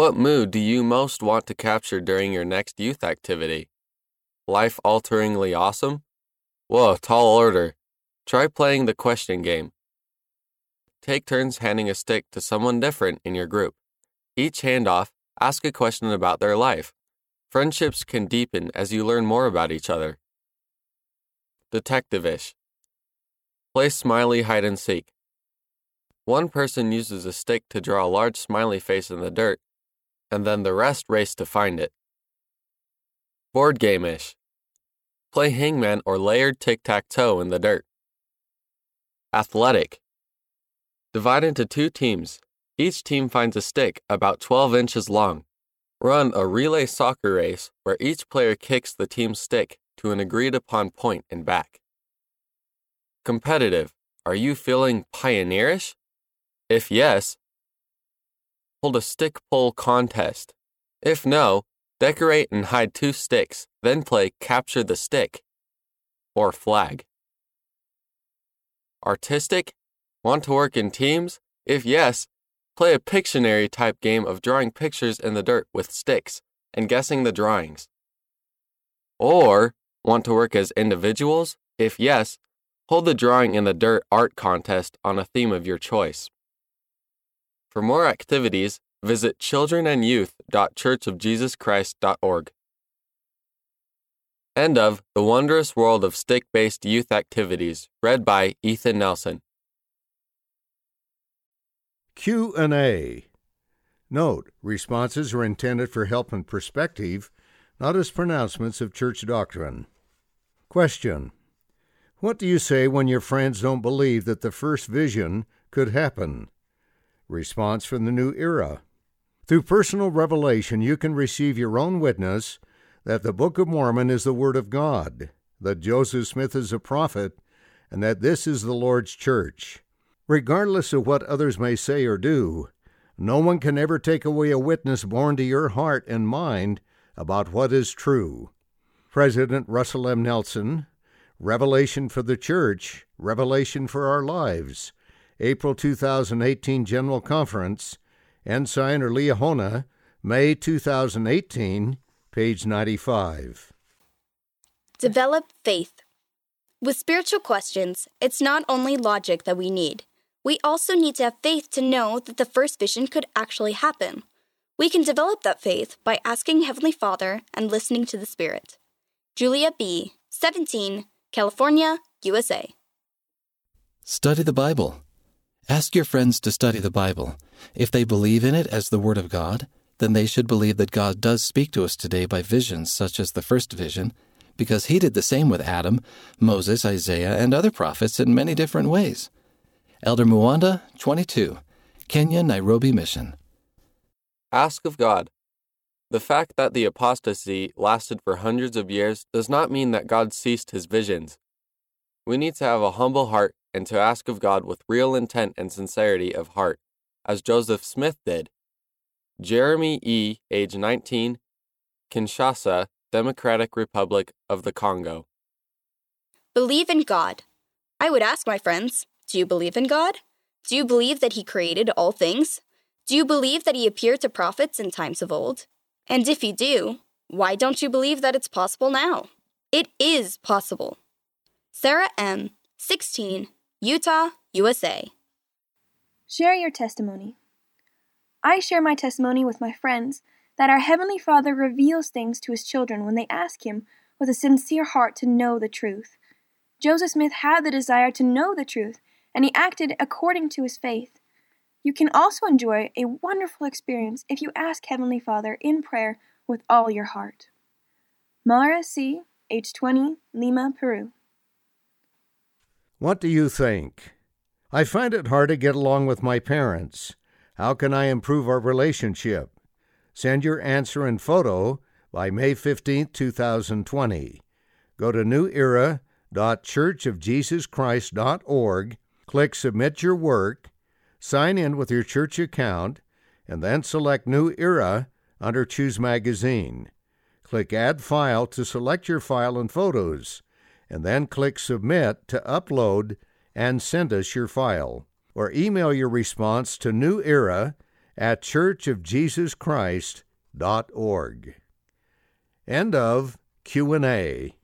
What mood do you most want to capture during your next youth activity? Life-alteringly awesome? Whoa, tall order. Try playing the question game. Take turns handing a stick to someone different in your group. Each handoff, ask a question about their life. Friendships can deepen as you learn more about each other. Detective-ish. Play smiley hide-and-seek. One person uses a stick to draw a large smiley face in the dirt, and then the rest race to find it. Board game-ish. Play hangman or layered tic-tac-toe in the dirt. Athletic. Divide into two teams. Each team finds a stick about 12 inches long. Run a relay soccer race where each player kicks the team's stick to an agreed-upon point and back. Competitive. Are you feeling pioneerish? If yes, hold a stick pull contest. If no, decorate and hide two sticks, then play Capture the Stick or Flag. Artistic? Want to work in teams? If yes, play a Pictionary-type game of drawing pictures in the dirt with sticks and guessing the drawings. Or, want to work as individuals? If yes, hold the Drawing in the Dirt art contest on a theme of your choice. For more activities, visit childrenandyouth.churchofjesuschrist.org. End of The Wondrous World of Stick-Based Youth Activities, read by Ethan Nelson. Q&A. Note, responses are intended for help and perspective, not as pronouncements of church doctrine. Question. What do you say when your friends don't believe that the first vision could happen? Response from the New Era. Through personal revelation, you can receive your own witness that the Book of Mormon is the Word of God, that Joseph Smith is a prophet, and that this is the Lord's church. Regardless of what others may say or do, no one can ever take away a witness born to your heart and mind about what is true. President Russell M. Nelson, Revelation for the Church, Revelation for Our Lives, April 2018 General Conference, Ensign or Liahona, May 2018, page 95. Develop faith. With spiritual questions, it's not only logic that we need. We also need to have faith to know that the first vision could actually happen. We can develop that faith by asking Heavenly Father and listening to the Spirit. Julia B., 17, California, USA. Study the Bible. Ask your friends to study the Bible. If they believe in it as the Word of God, then they should believe that God does speak to us today by visions such as the first vision, because He did the same with Adam, Moses, Isaiah, and other prophets in many different ways. Elder Muanda, 22, Kenya, Nairobi Mission. Ask of God. The fact that the apostasy lasted for hundreds of years does not mean that God ceased His visions. We need to have a humble heart and to ask of God with real intent and sincerity of heart, as Joseph Smith did. Jeremy E., age 19, Kinshasa, Democratic Republic of the Congo. Believe in God. I would ask my friends, do you believe in God? Do you believe that He created all things? Do you believe that He appeared to prophets in times of old? And if you do, why don't you believe that it's possible now? It is possible. Sarah M., 16, Utah, USA. Share your testimony. I share my testimony with my friends that our Heavenly Father reveals things to His children when they ask Him with a sincere heart to know the truth. Joseph Smith had the desire to know the truth, and he acted according to his faith. You can also enjoy a wonderful experience if you ask Heavenly Father in prayer with all your heart. Mara C., age 20, Lima, Peru. What do you think? I find it hard to get along with my parents. How can I improve our relationship? Send your answer and photo by May 15, 2020. Go to newera.churchofjesuschrist.org, click Submit Your Work, sign in with your church account, and then select New Era under Choose Magazine. Click Add File to select your file and photos, and then click Submit to upload and send us your file. Or email your response to newera at churchofjesuschrist.org. End of Q&A.